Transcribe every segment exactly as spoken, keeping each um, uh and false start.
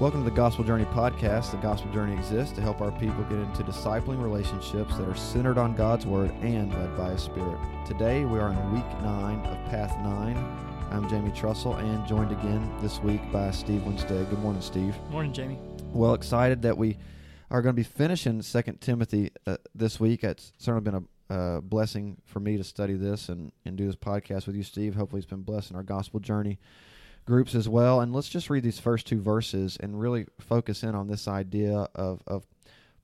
Welcome to the Gospel Journey podcast. The Gospel Journey exists to help our people get into discipling relationships that are centered on God's Word and led by His Spirit. Today, we are in week nine of Path nine. I'm Jamie Trussell and joined again this week by Steve Winstead. Good morning, Steve. Morning, Jamie. Well, excited that we are going to be finishing Second Timothy uh, this week. It's certainly been a uh, blessing for me to study this and, and do this podcast with you, Steve. Hopefully, it's been blessing our Gospel Journey groups as well. And let's just read these first two verses and really focus in on this idea of, of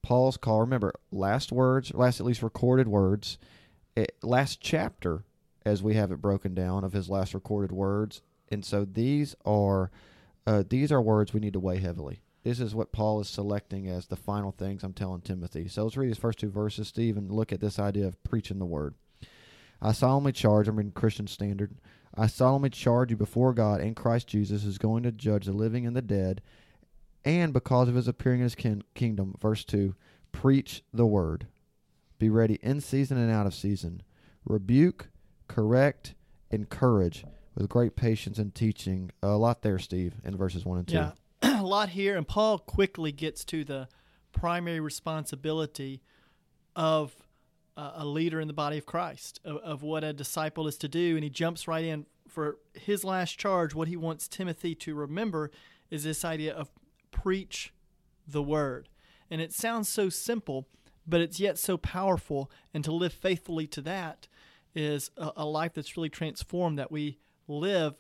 Paul's call. Remember, last words, last at least recorded words, it, last chapter, as we have it broken down, of his last recorded words. And so these are uh, these are words we need to weigh heavily. This is what Paul is selecting as the final things I'm telling Timothy. So let's read these first two verses, Steve, and look at this idea of preaching the word. I solemnly charge, I'm reading Christian Standard, I solemnly charge you before God and Christ Jesus, who's going to judge the living and the dead, and because of his appearing in his kin- kingdom, verse two, preach the word. Be ready in season and out of season. Rebuke, correct, encourage with great patience and teaching. A lot there, Steve, in verses one and two. Yeah, a lot here, and Paul quickly gets to the primary responsibility of a leader in the body of Christ, of, of what a disciple is to do. And he jumps right in for his last charge. What he wants Timothy to remember is this idea of preach the word. And it sounds so simple, but it's yet so powerful. And to live faithfully to that is a, a life that's really transformed, that we live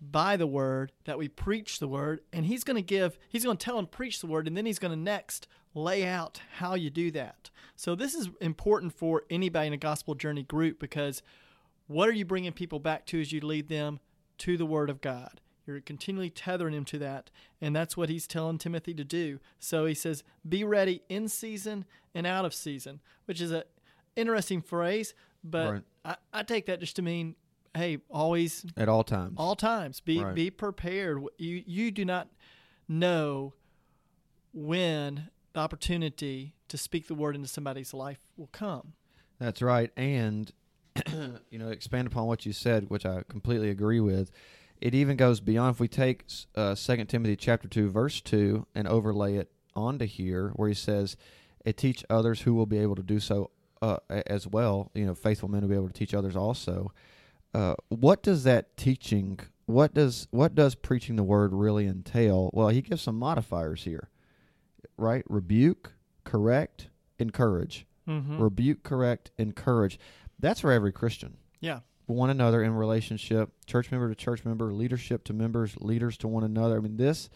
by the word, that we preach the word. And he's going to give, he's going to tell him preach the word, and then he's going to next lay out how you do that. So this is important for anybody in a Gospel Journey group, because what are you bringing people back to as you lead them to the Word of God? You're continually tethering them to that, and that's what he's telling Timothy to do. So he says, be ready in season and out of season, which is an interesting phrase, but right. I, I take that just to mean, hey, always. At all times. All times. Be right. be prepared. You You do not know when the opportunity to speak the word into somebody's life will come. That's right. And, you know, expand upon what you said, which I completely agree with. It even goes beyond, if we take uh, Second Timothy chapter two, verse two, and overlay it onto here, where he says, teach others who will be able to do so uh, as well. You know, faithful men will be able to teach others also. Uh, what does that teaching, what does what does preaching the word really entail? Well, he gives some modifiers here. Right? Rebuke, correct, encourage. Mm-hmm. Rebuke, correct, encourage. That's for every Christian. Yeah. One another in relationship, church member to church member, leadership to members, leaders to one another. I mean, this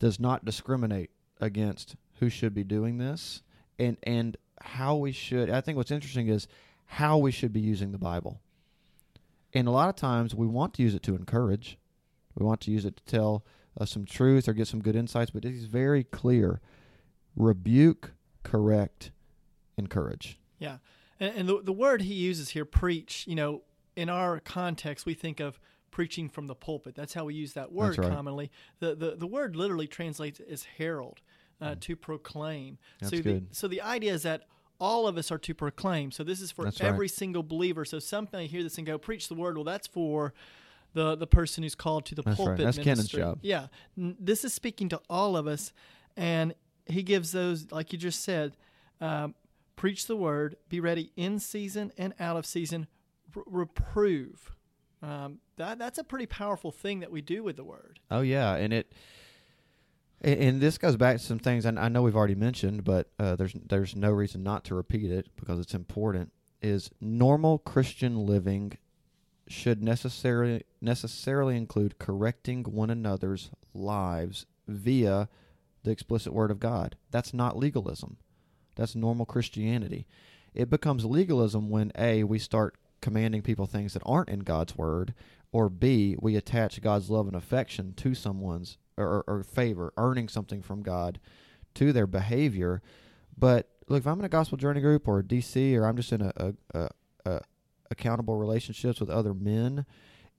does not discriminate against who should be doing this and, and how we should. I think what's interesting is how we should be using the Bible. And a lot of times we want to use it to encourage. We want to use it to tell uh, some truth or get some good insights, but it's very clear. Rebuke, correct, encourage. Yeah. And, and the, the word he uses here, preach, you know, in our context, we think of preaching from the pulpit. That's how we use that word right. commonly. The, the the word literally translates as herald, uh, mm. to proclaim. That's so the, good. So the idea is that all of us are to proclaim. So this is for that's every right. single believer. So some may hear this and go, preach the word. Well, that's for the, the person who's called to the that's pulpit right. That's ministry. That's Kenneth's job. Yeah. N- this is speaking to all of us, and he gives those, like you just said, um, preach the word, be ready in season and out of season, r- reprove. Um, that that's a pretty powerful thing that we do with the word. Oh yeah, and it, and this goes back to some things I, I know we've already mentioned, but uh, there's there's no reason not to repeat it because it's important. Is normal Christian living should necessarily necessarily include correcting one another's lives via the explicit word of God. That's not legalism. That's normal Christianity. It becomes legalism when, A, we start commanding people things that aren't in God's word, or B, we attach God's love and affection to someone's, or, or favor, earning something from God to their behavior. But, look, if I'm in a Gospel Journey group or a D C, or I'm just in a, a, a, a accountable relationships with other men,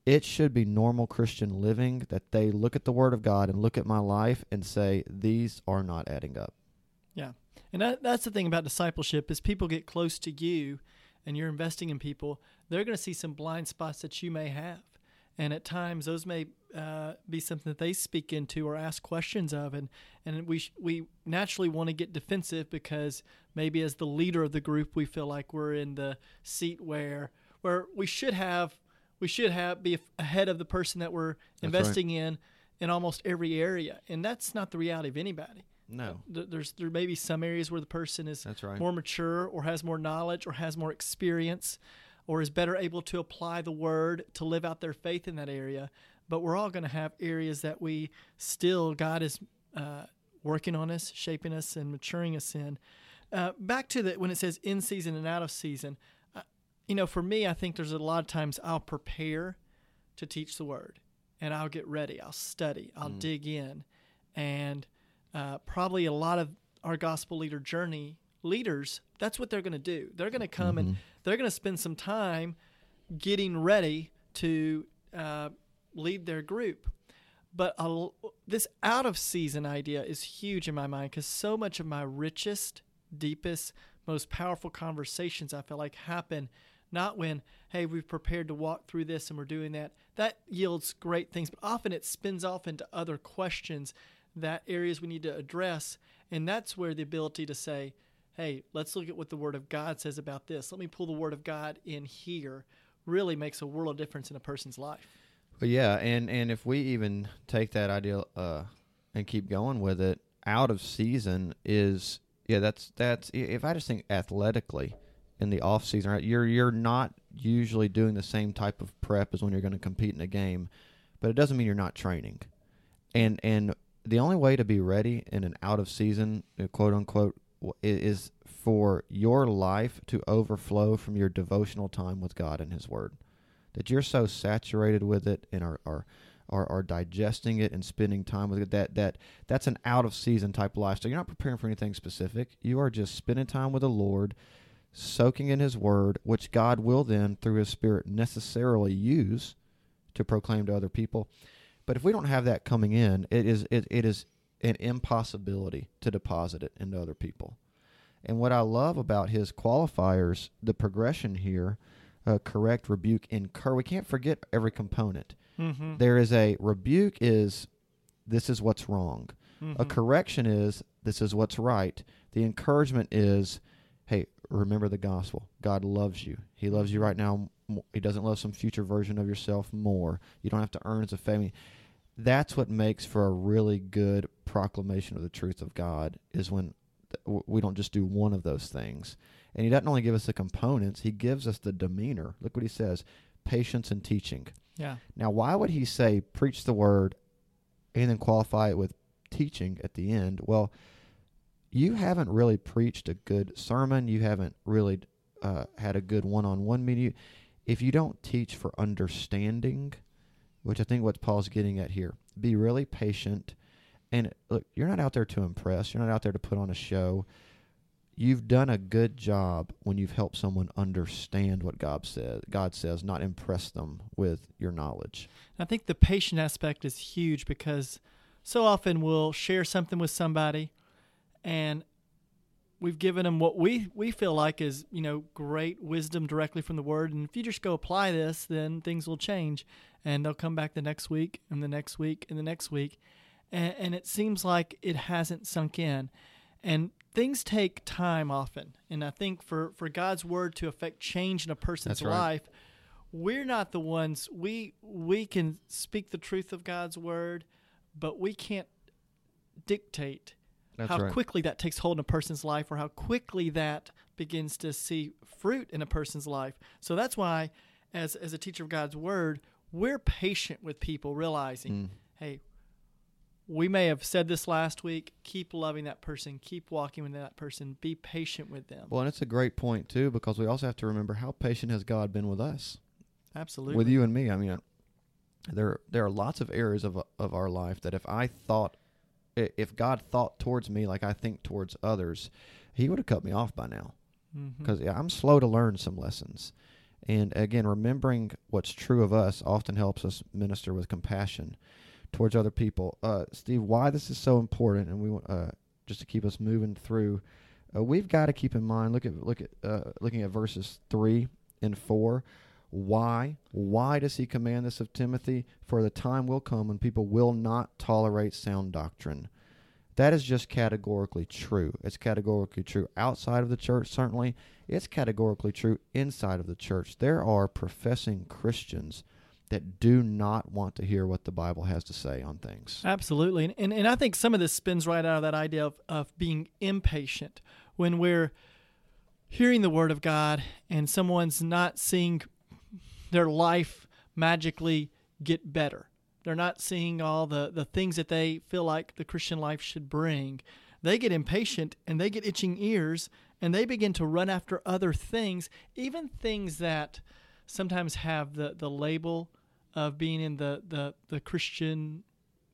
it should be normal Christian living that they look at the Word of God and look at my life and say, these are not adding up. Yeah, and that, that's the thing about discipleship is people get close to you and you're investing in people. They're going to see some blind spots that you may have. And at times those may uh, be something that they speak into or ask questions of, and and we we naturally want to get defensive because maybe as the leader of the group we feel like we're in the seat where where we should have we should have be ahead of the person that we're investing that's right. in in almost every area, and that's not the reality of anybody. No, there's there may be some areas where the person is that's right. more mature or has more knowledge or has more experience or is better able to apply the word to live out their faith in that area. But we're all going to have areas that we still, God is uh, working on us, shaping us, and maturing us in. Uh, back to the when it says in season and out of season, uh, you know, for me, I think there's a lot of times I'll prepare to teach the word, and I'll get ready, I'll study, I'll mm. dig in, and uh, probably a lot of our gospel leader journey leaders, that's what they're going to do. They're going to come mm-hmm. and they're going to spend some time getting ready to uh, lead their group. But I'll, this out-of-season idea is huge in my mind because so much of my richest, deepest, most powerful conversations I feel like happen not when, hey, we've prepared to walk through this and we're doing that. That yields great things, but often it spins off into other questions, that areas we need to address, and that's where the ability to say, hey, let's look at what the Word of God says about this. Let me pull the Word of God in here. Really makes a world of difference in a person's life. Well, yeah, and, and if we even take that idea uh, and keep going with it, out of season is, yeah, that's, that's if I just think athletically in the off season, right, you're, you're not usually doing the same type of prep as when you're going to compete in a game, but it doesn't mean you're not training. And, and the only way to be ready in an out of season, quote unquote, is for your life to overflow from your devotional time with God and His Word, that you're so saturated with it and are are are, are digesting it and spending time with it that that that's an out of season type of life. So you're not preparing for anything specific. You are just spending time with the Lord, soaking in His Word, which God will then through His Spirit necessarily use to proclaim to other people. But if we don't have that coming in, it is it, it is. an impossibility to deposit it into other people. And what I love about his qualifiers, the progression here, uh, correct, rebuke, incur, we can't forget every component. Mm-hmm. There is a rebuke is, this is what's wrong. Mm-hmm. A correction is, this is what's right. The encouragement is, hey, remember the gospel. God loves you. He loves you right now. He doesn't love some future version of yourself more. You don't have to earn as a family. That's what makes for a really good proclamation of the truth of God is when we don't just do one of those things. And he doesn't only give us the components, he gives us the demeanor. Look what he says, patience and teaching. Yeah. Now, why would he say preach the word and then qualify it with teaching at the end? Well, you haven't really preached a good sermon. You haven't really uh, had a good one-on-one meeting. If you don't teach for understanding, which I think what Paul's getting at here. Be really patient. And look, you're not out there to impress. You're not out there to put on a show. You've done a good job when you've helped someone understand what God says, God says, not impress them with your knowledge. I think the patient aspect is huge because so often we'll share something with somebody and we've given them what we, we feel like is, you know, great wisdom directly from the Word. And if you just go apply this, then things will change. And they'll come back the next week and the next week and the next week. And, and it seems like it hasn't sunk in. And things take time often. And I think for, for God's Word to affect change in a person's That's right. life, we're not the ones. We, we can speak the truth of God's Word, but we can't dictate That's how right. quickly that takes hold in a person's life or how quickly that begins to see fruit in a person's life. So that's why, as as a teacher of God's Word, we're patient with people realizing, mm. hey, we may have said this last week, keep loving that person, keep walking with that person, be patient with them. Well, and it's a great point, too, because we also have to remember how patient has God been with us. Absolutely. With you and me. I mean, there there are lots of areas of of our life that if I thought If God thought towards me like I think towards others, He would have cut me off by now because mm-hmm. yeah, I'm slow to learn some lessons. And again, remembering what's true of us often helps us minister with compassion towards other people. Uh, Steve, why this is so important, and we uh, just to keep us moving through, uh, we've got to keep in mind. Look at look at uh, looking at verses three and four. Why? Why does he command this of Timothy? For the time will come when people will not tolerate sound doctrine. That is just categorically true. It's categorically true outside of the church, certainly. It's categorically true inside of the church. There are professing Christians that do not want to hear what the Bible has to say on things. Absolutely. And and, and I think some of this spins right out of that idea of, of being impatient. When we're hearing the Word of God and someone's not seeing their life magically get better. They're not seeing all the, the things that they feel like the Christian life should bring. They get impatient and they get itching ears and they begin to run after other things, even things that sometimes have the, the label of being in the, the, the Christian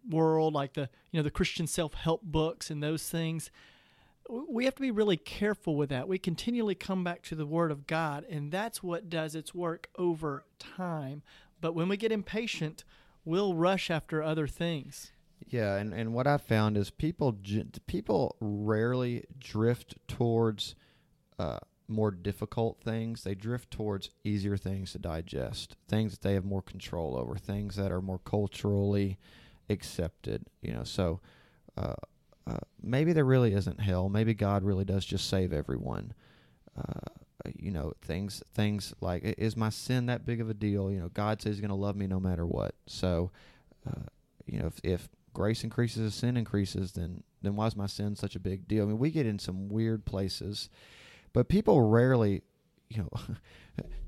world, like the you know the Christian self-help books and those things. We have to be really careful with that. We continually come back to the Word of God, and that's what does its work over time. But when we get impatient, we'll rush after other things. Yeah, and, and what I found is people people rarely drift towards uh, more difficult things. They drift towards easier things to digest, things that they have more control over, things that are more culturally accepted. You know, so uh, uh, maybe there really isn't hell. Maybe God really does just save everyone. Uh, you know, things things like, is my sin that big of a deal? You know, God says he's going to love me no matter what. So, uh, you know, if, if grace increases as sin increases, then then why is my sin such a big deal? I mean, we get in some weird places, but people rarely, you know,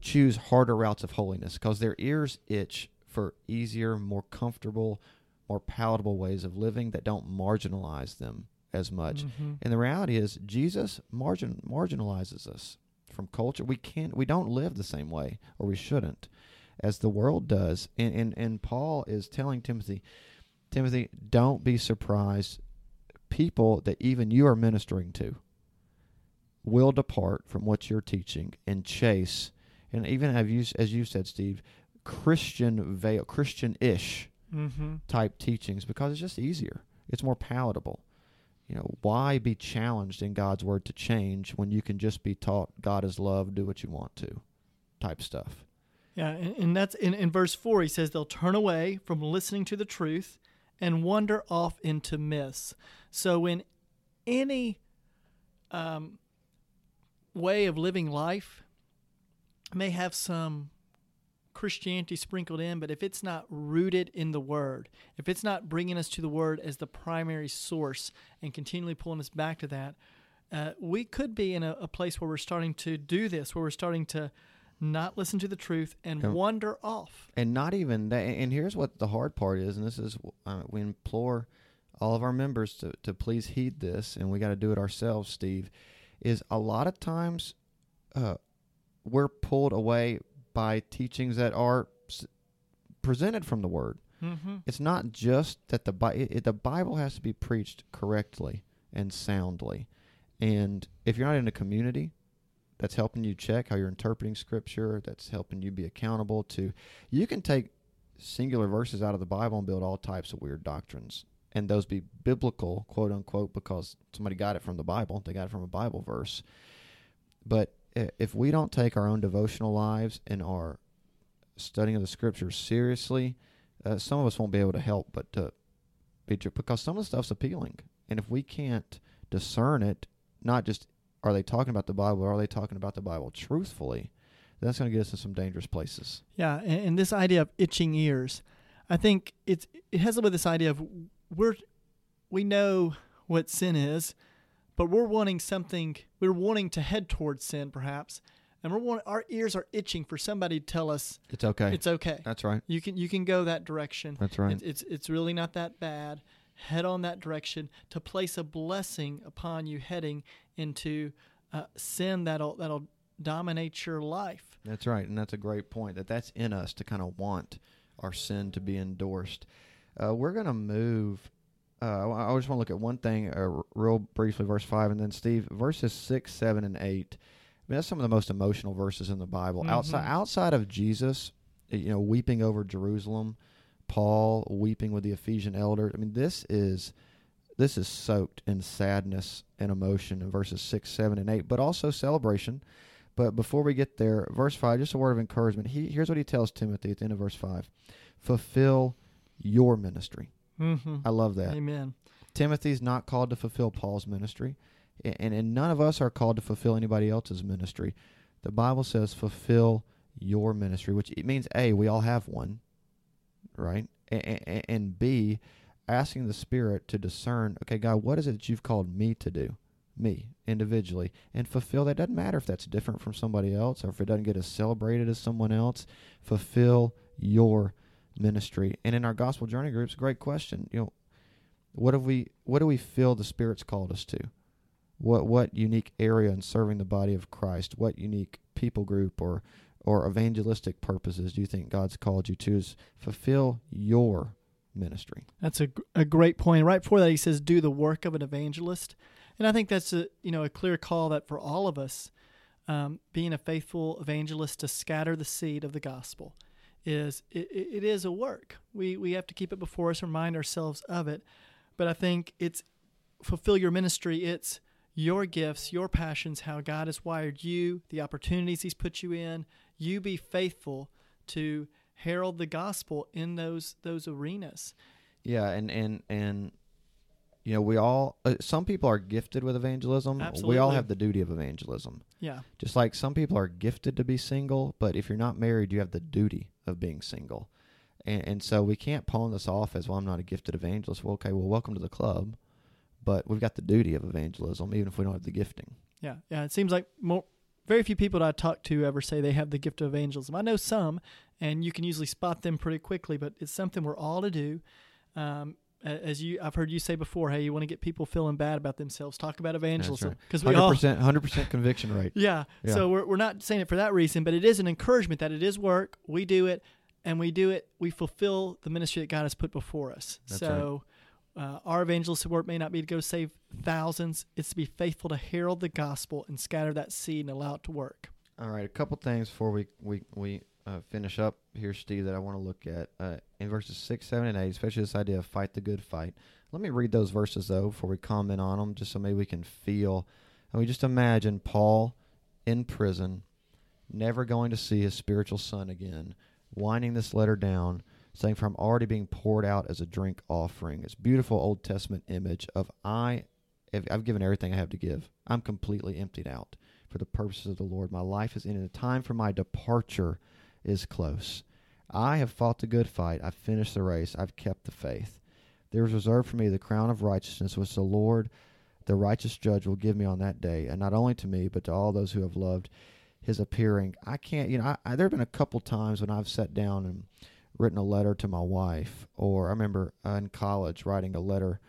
choose harder routes of holiness because their ears itch for easier, more comfortable, more palatable ways of living that don't marginalize them as much. Mm-hmm. And the reality is Jesus margin marginalizes us from culture. We can't, we don't live the same way, or we shouldn't, as the world does. And, and, and Paul is telling Timothy, Timothy, don't be surprised. People that even you are ministering to will depart from what you're teaching and chase, and even I've used, as you said, Steve, Christian veil, Christian-ish mm-hmm. type teachings, because it's just easier. It's more palatable. You know, why be challenged in God's Word to change when you can just be taught God is love, do what you want to, type stuff? Yeah, and, and that's in, in verse four, he says they'll turn away from listening to the truth and wander off into myths. So in any um, way of living life, may have some Christianity sprinkled in, but if it's not rooted in the Word, if it's not bringing us to the Word as the primary source and continually pulling us back to that, uh, we could be in a, a place where we're starting to do this, where we're starting to not listen to the truth and, and wander off. And not even that. And here's what the hard part is, and this is, uh, we implore all of our members to, to please heed this, and we got to do it ourselves, Steve, is a lot of times uh, we're pulled away by teachings that are presented from the Word. Mm-hmm. It's not just that the Bi- it, the Bible has to be preached correctly and soundly. And if you're not in a community that's helping you check how you're interpreting Scripture, that's helping you be accountable to, you can take singular verses out of the Bible and build all types of weird doctrines, and those be biblical, quote unquote, because somebody got it from the Bible. They got it from a Bible verse. But if we don't take our own devotional lives and our studying of the Scriptures seriously, uh, some of us won't be able to help but to be true, because some of the stuff's appealing. And if we can't discern it, not just are they talking about the Bible, or are they talking about the Bible truthfully, that's going to get us in some dangerous places. Yeah, and, and this idea of itching ears, I think it's, it has to do with this idea of we're we know what sin is, but we're wanting something, we're wanting to head towards sin perhaps, and we're want, our ears are itching for somebody to tell us it's okay. It's okay. That's right. You can you can go that direction. That's right. It's it's, it's really not that bad. Head on that direction to place a blessing upon you heading into uh, sin that'll that'll dominate your life. That's right, and that's a great point, that that's in us to kind of want our sin to be endorsed. Uh, we're going to move... Uh, I just want to look at one thing uh, real briefly, verse five, and then, Steve, verses six, seven, and eight. I mean, that's some of the most emotional verses in the Bible. Mm-hmm. Outside outside of Jesus, you know, weeping over Jerusalem, Paul weeping with the Ephesian elder. I mean, this is this is soaked in sadness and emotion in verses six, seven, and eight, but also celebration. But before we get there, verse five, just a word of encouragement. He, here's what he tells Timothy at the end of verse five. Fulfill your ministry. Mm-hmm. I love that. Amen. Timothy's not called to fulfill Paul's ministry, and, and none of us are called to fulfill anybody else's ministry. The Bible says fulfill your ministry, which it means, A, we all have one, right? And, and, and B, asking the Spirit to discern, okay, God, what is it that you've called me to do? Me, individually, and fulfill that. Doesn't matter if that's different from somebody else or if it doesn't get as celebrated as someone else. Fulfill your ministry. And in our Gospel Journey groups, great question. You know, what have we? What do we feel the Spirit's called us to? What what unique area in serving the body of Christ? What unique people group or or evangelistic purposes do you think God's called you to? Is fulfill your ministry. That's a a great point. Right before that, he says, "Do the work of an evangelist." And I think that's a you know a clear call that for all of us, um, being a faithful evangelist to scatter the seed of the gospel, is it, it is a work. We we have to keep it before us, remind ourselves of it. But I think it's fulfill your ministry. It's your gifts, your passions, how God has wired you, the opportunities He's put you in. You be faithful to herald the gospel in those those arenas. Yeah, and and and. You know, we all, uh, some people are gifted with evangelism. Absolutely. We all have the duty of evangelism. Yeah. Just like some people are gifted to be single, but if you're not married, you have the duty of being single. And, and so we can't pawn this off as, well, I'm not a gifted evangelist. Well, okay, well, welcome to the club, but we've got the duty of evangelism, even if we don't have the gifting. Yeah. Yeah. It seems like more, very few people that I talk to ever say they have the gift of evangelism. I know some, and you can usually spot them pretty quickly, but it's something we're all to do. Um, As you, I've heard you say before, hey, you want to get people feeling bad about themselves. Talk about evangelism, because right. we all one hundred percent conviction rate. Yeah. yeah. So we're we're not saying it for that reason, but it is an encouragement that it is work. We do it, and we do it. We fulfill the ministry that God has put before us. That's so right. uh, our evangelistic work may not be to go save thousands. It's to be faithful to herald the gospel and scatter that seed and allow it to work. All right. A couple things before we we we. Uh, finish up here, Steve, that I want to look at uh, in verses six, seven, and eight, especially this idea of fight the good fight. Let me read those verses, though, before we comment on them, just so maybe we can feel. And we just imagine Paul in prison, never going to see his spiritual son again, winding this letter down, saying, "For I'm already being poured out as a drink offering." It's beautiful Old Testament image of I, I've given everything I have to give. I'm completely emptied out for the purposes of the Lord. My life is ended. The time for my departure is close. I have fought the good fight. I've finished the race. I've kept the faith. There is reserved for me the crown of righteousness, which the Lord, the righteous judge, will give me on that day, and not only to me, but to all those who have loved his appearing. I can't, you know, I, I, there have been a couple times when I've sat down and written a letter to my wife, or I remember in college writing a letter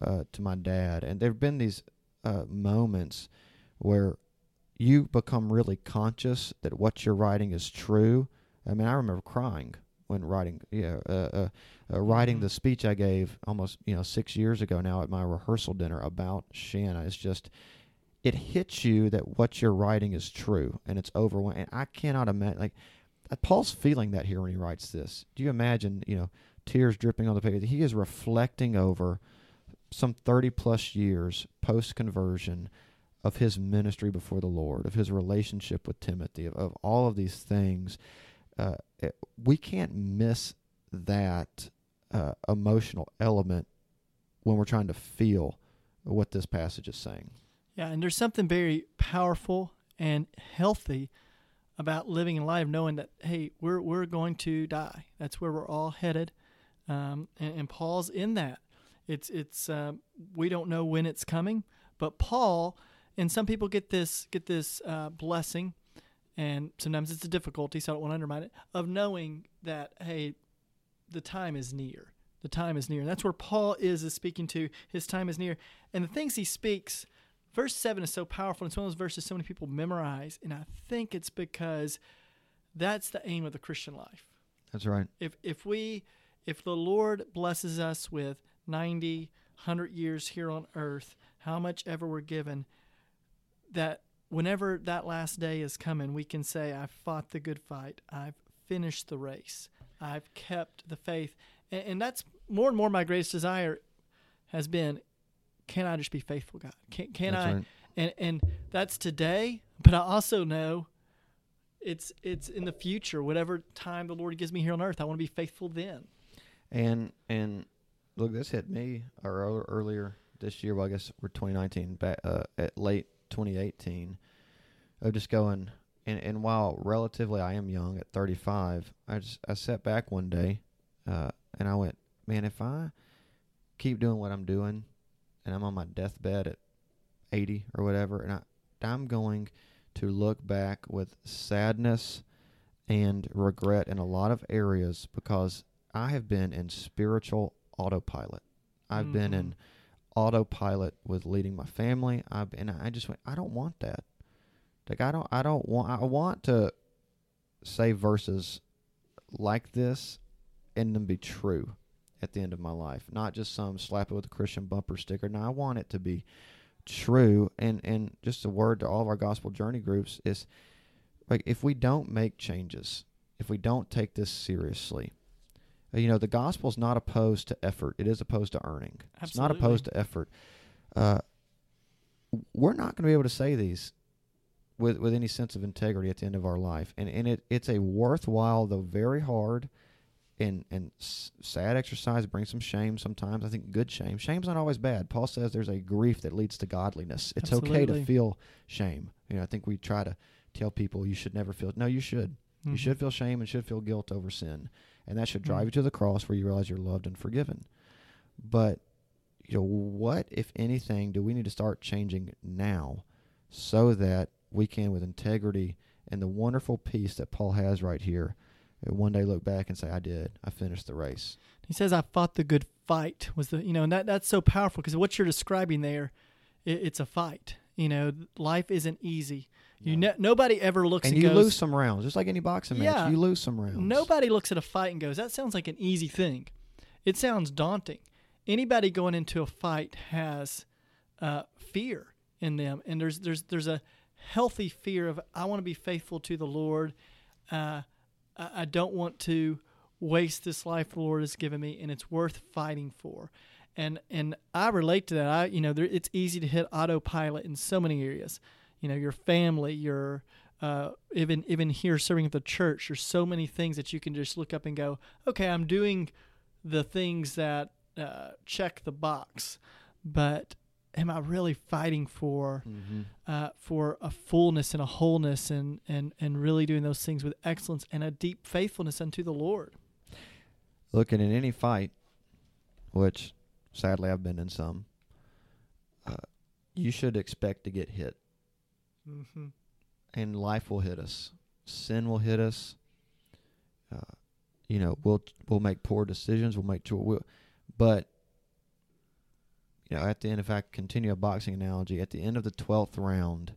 uh, to my dad, and there have been these uh, moments where you become really conscious that what you're writing is true. I mean, I remember crying when writing, you know, uh, uh, uh, writing the speech I gave almost, you know, six years ago now at my rehearsal dinner about Shanna. It's just, it hits you that what you're writing is true, and it's overwhelming. And I cannot imagine, like, Paul's feeling that here when he writes this. Do you imagine, you know, tears dripping on the page? He is reflecting over some thirty-plus years post-conversion of his ministry before the Lord, of his relationship with Timothy, of, of all of these things. Uh, we can't miss that uh, emotional element when we're trying to feel what this passage is saying. Yeah, and there's something very powerful and healthy about living a life knowing that, hey, we're we're going to die. That's where we're all headed, um, and, and Paul's in that. It's it's uh, we don't know when it's coming, but Paul and some people get this get this uh, blessing. And sometimes it's a difficulty, so I don't want to undermine it, of knowing that, hey, the time is near. The time is near. And that's where Paul is, is speaking to. His time is near. And the things he speaks, verse seven is so powerful. It's one of those verses so many people memorize. And I think it's because that's the aim of the Christian life. That's right. If if we, if the Lord blesses us with ninety, one hundred years here on earth, how much ever we're given, that whenever that last day is coming, we can say, I've fought the good fight. I've finished the race. I've kept the faith. And, and that's more and more my greatest desire has been, can I just be faithful, God? Can, can I? Right. And, and that's today, but I also know it's it's in the future, whatever time the Lord gives me here on earth. I want to be faithful then. And and look, this hit me or earlier this year. Well, I guess we're twenty nineteen, back uh, at late twenty eighteen. Of just going, and, and while relatively I am young at thirty-five, I just I sat back one day, uh, and I went, man, if I keep doing what I'm doing, and I'm on my deathbed at eighty or whatever, and I, I'm going to look back with sadness and regret in a lot of areas because I have been in spiritual autopilot. I've mm-hmm. been in autopilot with leading my family. I've and I just went, I don't want that. Like I don't I don't want I want to say verses like this and them be true at the end of my life. Not just some slap it with a Christian bumper sticker. No, I want it to be true. And and just a word to all of our Gospel Journey groups is, like, if we don't make changes, if we don't take this seriously, you know, the gospel is not opposed to effort. It is opposed to earning. Absolutely. It's not opposed to effort. Uh, we're not going to be able to say these with with any sense of integrity at the end of our life. And and it it's a worthwhile, though very hard and and s- sad exercise. It brings some shame sometimes. I think good shame. Shame's not always bad. Paul says there's a grief that leads to godliness. It's Absolutely. Okay to feel shame. You know, I think we try to tell people you should never feel. No, you should. Mm-hmm. You should feel shame and should feel guilt over sin. And that should drive mm-hmm. you to the cross where you realize you're loved and forgiven. But, you know, what, if anything, do we need to start changing now so that we can, with integrity and the wonderful peace that Paul has right here, one day look back and say, I did. I finished the race. He says, I fought the good fight. Was the, you know, and that, that's so powerful because what you're describing there, it, it's a fight. You know, life isn't easy. You no. ne- Nobody ever looks and, and you goes, lose some rounds, just like any boxing yeah, match. You lose some rounds. Nobody looks at a fight and goes, that sounds like an easy thing. It sounds daunting. Anybody going into a fight has uh, fear in them. And there's there's there's a healthy fear of, I want to be faithful to the Lord. Uh, I, I don't want to waste this life the Lord has given me, and it's worth fighting for. And and I relate to that. I you know, there, it's easy to hit autopilot in so many areas. You know, your family, your uh, even even here serving at the church, there's so many things that you can just look up and go, okay, I'm doing the things that uh, check the box, but am I really fighting for mm-hmm. uh, for a fullness and a wholeness and, and, and really doing those things with excellence and a deep faithfulness unto the Lord? Looking in any fight, which sadly I've been in some, uh, you should expect to get hit. Mm-hmm. And life will hit us. Sin will hit us. Uh, you know, we'll we'll make poor decisions. We'll make we'll, but you know, at the end, if I continue a boxing analogy, at the end of the twelfth round,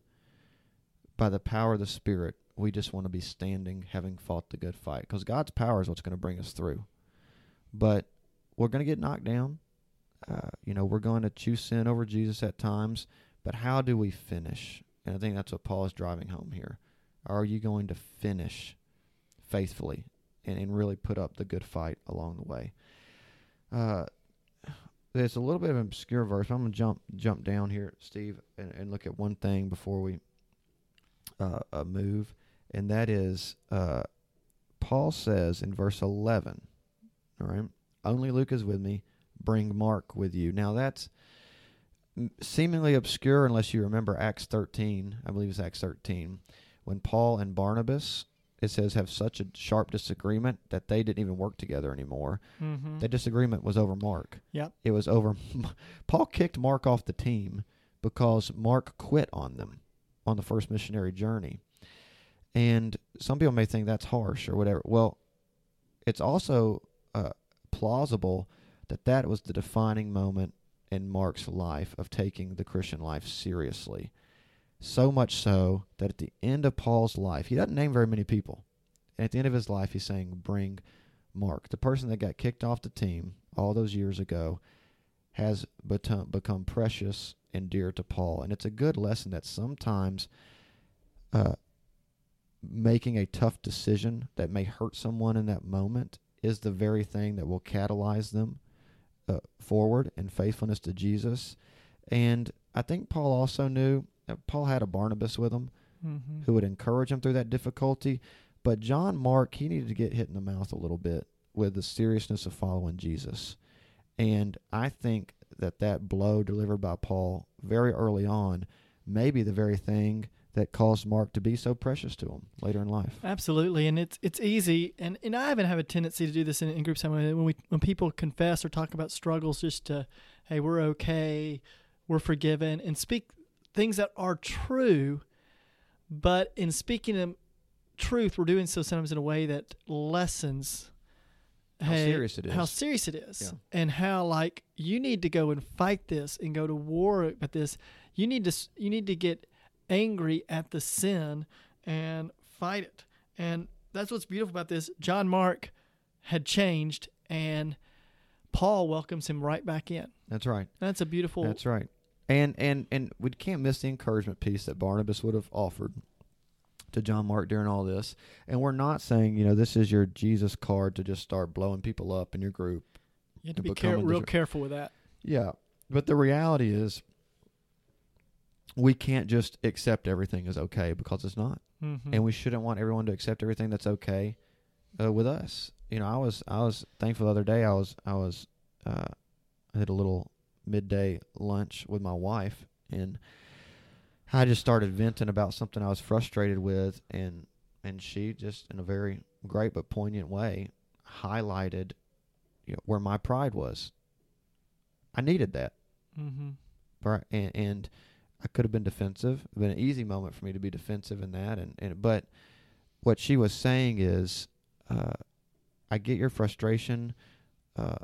by the power of the Spirit, we just want to be standing, having fought the good fight, because God's power is what's going to bring us through. But we're going to get knocked down. Uh, you know, we're going to choose sin over Jesus at times. But how do we finish? And I think that's what Paul is driving home here. Are you going to finish faithfully and, and really put up the good fight along the way? Uh, it's a little bit of an obscure verse. I'm going to jump jump down here, Steve, and, and look at one thing before we uh, uh, move. And that is, uh, Paul says in verse eleven, all right, only Luke is with me, bring Mark with you. Now that's seemingly obscure unless you remember Acts thirteen, I believe it's Acts thirteen, when Paul and Barnabas, it says, have such a sharp disagreement that they didn't even work together anymore. Mm-hmm. The disagreement was over Mark. Yep. It was over. Paul kicked Mark off the team because Mark quit on them on the first missionary journey. And some people may think that's harsh or whatever. Well, it's also uh, plausible that that was the defining moment in Mark's life of taking the Christian life seriously. So much so that at the end of Paul's life, he doesn't name very many people. And at the end of his life, he's saying, bring Mark. The person that got kicked off the team all those years ago has become, become precious and dear to Paul. And it's a good lesson that sometimes uh, making a tough decision that may hurt someone in that moment is the very thing that will catalyze them Uh, forward in faithfulness to Jesus. And I think Paul also knew that Paul had a Barnabas with him mm-hmm. who would encourage him through that difficulty. But John Mark, he needed to get hit in the mouth a little bit with the seriousness of following Jesus. And I think that that blow delivered by Paul very early on may be the very thing that caused Mark to be so precious to him later in life. Absolutely, and it's it's easy, and, and I even have a tendency to do this in, in groups when we when people confess or talk about struggles, just to, hey, we're okay, we're forgiven, and speak things that are true, but in speaking them truth, we're doing so sometimes in a way that lessens how hey, serious it is, how serious it is, yeah. and how like you need to go and fight this and go to war with this. You need to you need to get angry at the sin and fight it. And that's what's beautiful about this. John Mark had changed, and Paul welcomes him right back in. That's right. That's a beautiful... That's right. And and and we can't miss the encouragement piece that Barnabas would have offered to John Mark during all this. And we're not saying, you know, this is your Jesus card to just start blowing people up in your group. You have to be care- real careful with that. Yeah. But the reality is, we can't just accept everything as okay, because it's not, mm-hmm. and we shouldn't want everyone to accept everything that's okay uh, with us. You know, I was I was thankful the other day. I was I was uh, I had a little midday lunch with my wife, and I just started venting about something I was frustrated with, and and she just in a very great but poignant way highlighted, you know, where my pride was. I needed that, mm-hmm. right, and. and I could have been defensive. It would have been an easy moment for me to be defensive in that. And, and But what she was saying is, uh, I get your frustration, uh,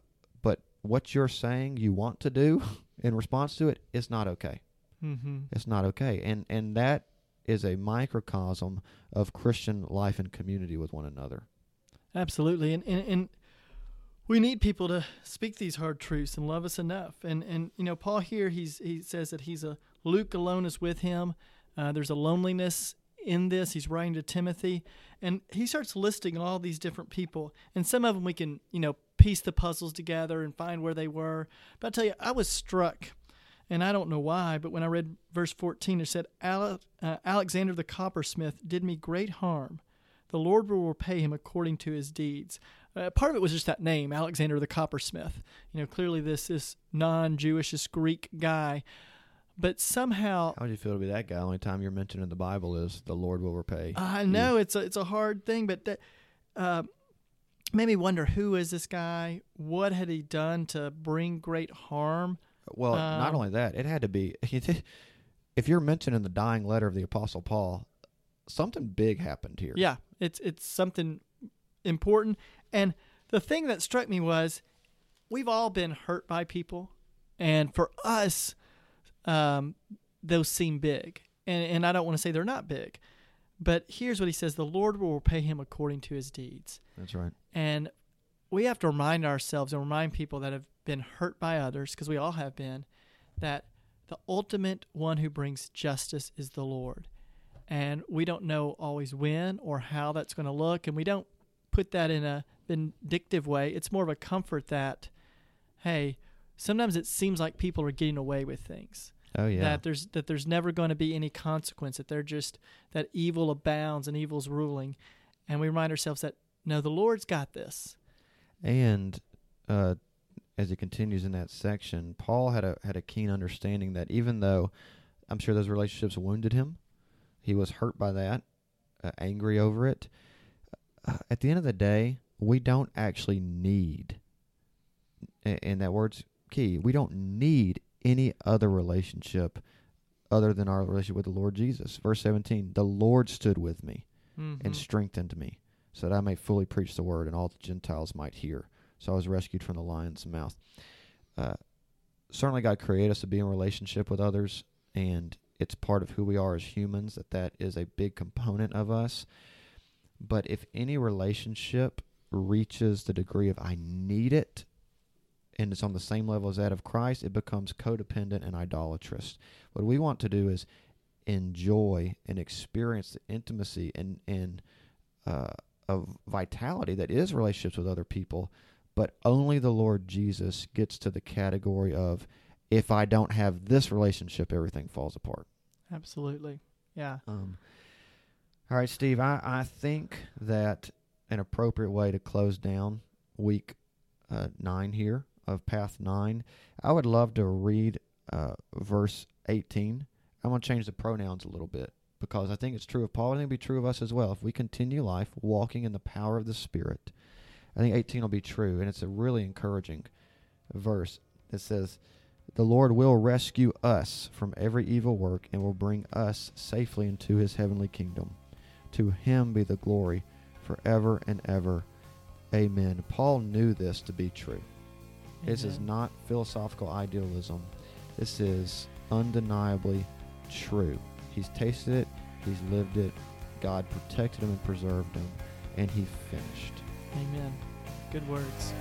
but what you're saying you want to do in response to it is not okay. Mm-hmm. It's not okay. And, and that is a microcosm of Christian life and community with one another. Absolutely. And, and, and we need people to speak these hard truths and love us enough. And, and you know, Paul here, he's he says that he's a... Luke alone is with him. Uh, there's a loneliness in this. He's writing to Timothy, and he starts listing all these different people. And some of them we can, you know, piece the puzzles together and find where they were. But I tell you, I was struck, and I don't know why, but when I read verse fourteen, it said, Ale- uh, Alexander the Coppersmith did me great harm. The Lord will repay him according to his deeds. Uh, part of it was just that name, Alexander the Coppersmith. You know, clearly this this non-Jewish, this Greek guy. But somehow... How would you feel to be that guy? The only time you're mentioned in the Bible is the Lord will repay. I know, you. it's a it's a hard thing, but that uh, made me wonder, who is this guy? What had he done to bring great harm? Well, um, not only that, it had to be... If you're mentioned in the dying letter of the Apostle Paul, something big happened here. Yeah, it's it's something important. And the thing that struck me was, we've all been hurt by people, and for us... Um, those seem big, and and I don't want to say they're not big, but here's what he says: the Lord will repay him according to his deeds. That's right. And we have to remind ourselves and remind people that have been hurt by others, because we all have been, that the ultimate one who brings justice is the Lord, and we don't know always when or how that's going to look, and we don't put that in a vindictive way. It's more of a comfort that, hey, sometimes it seems like people are getting away with things. Oh yeah. That there's that there's never going to be any consequence. That they're just that evil abounds and evil's ruling, and we remind ourselves that no, the Lord's got this. And uh, as it continues in that section, Paul had a had a keen understanding that even though I'm sure those relationships wounded him, he was hurt by that, uh, angry over it. Uh, at the end of the day, we don't actually need, and, and that word's key. We don't need any other relationship other than our relationship with the Lord Jesus. Verse seventeen, the Lord stood with me mm-hmm. and strengthened me so that I may fully preach the word and all the Gentiles might hear. So I was rescued from the lion's mouth. Uh, certainly God created us to be in relationship with others, and it's part of who we are as humans, that that is a big component of us. But if any relationship reaches the degree of I need it, and it's on the same level as that of Christ, it becomes codependent and idolatrous. What we want to do is enjoy and experience the intimacy and, and uh, of vitality that is relationships with other people, but only the Lord Jesus gets to the category of, if I don't have this relationship, everything falls apart. Absolutely, yeah. Um, All right, Steve, I, I think that an appropriate way to close down week uh, nine here of Path nine, I would love to read uh, verse eighteen. I'm going to change the pronouns a little bit because I think it's true of Paul. I think it will be true of us as well. If we continue life walking in the power of the Spirit, I think eighteen will be true, and it's a really encouraging verse. It says, "The Lord will rescue us from every evil work and will bring us safely into His heavenly kingdom. To Him be the glory forever and ever. Amen." Paul knew this to be true. Amen. This is not philosophical idealism. This is undeniably true. He's tasted it. He's lived it. God protected him and preserved him, and he finished. Amen. Good words.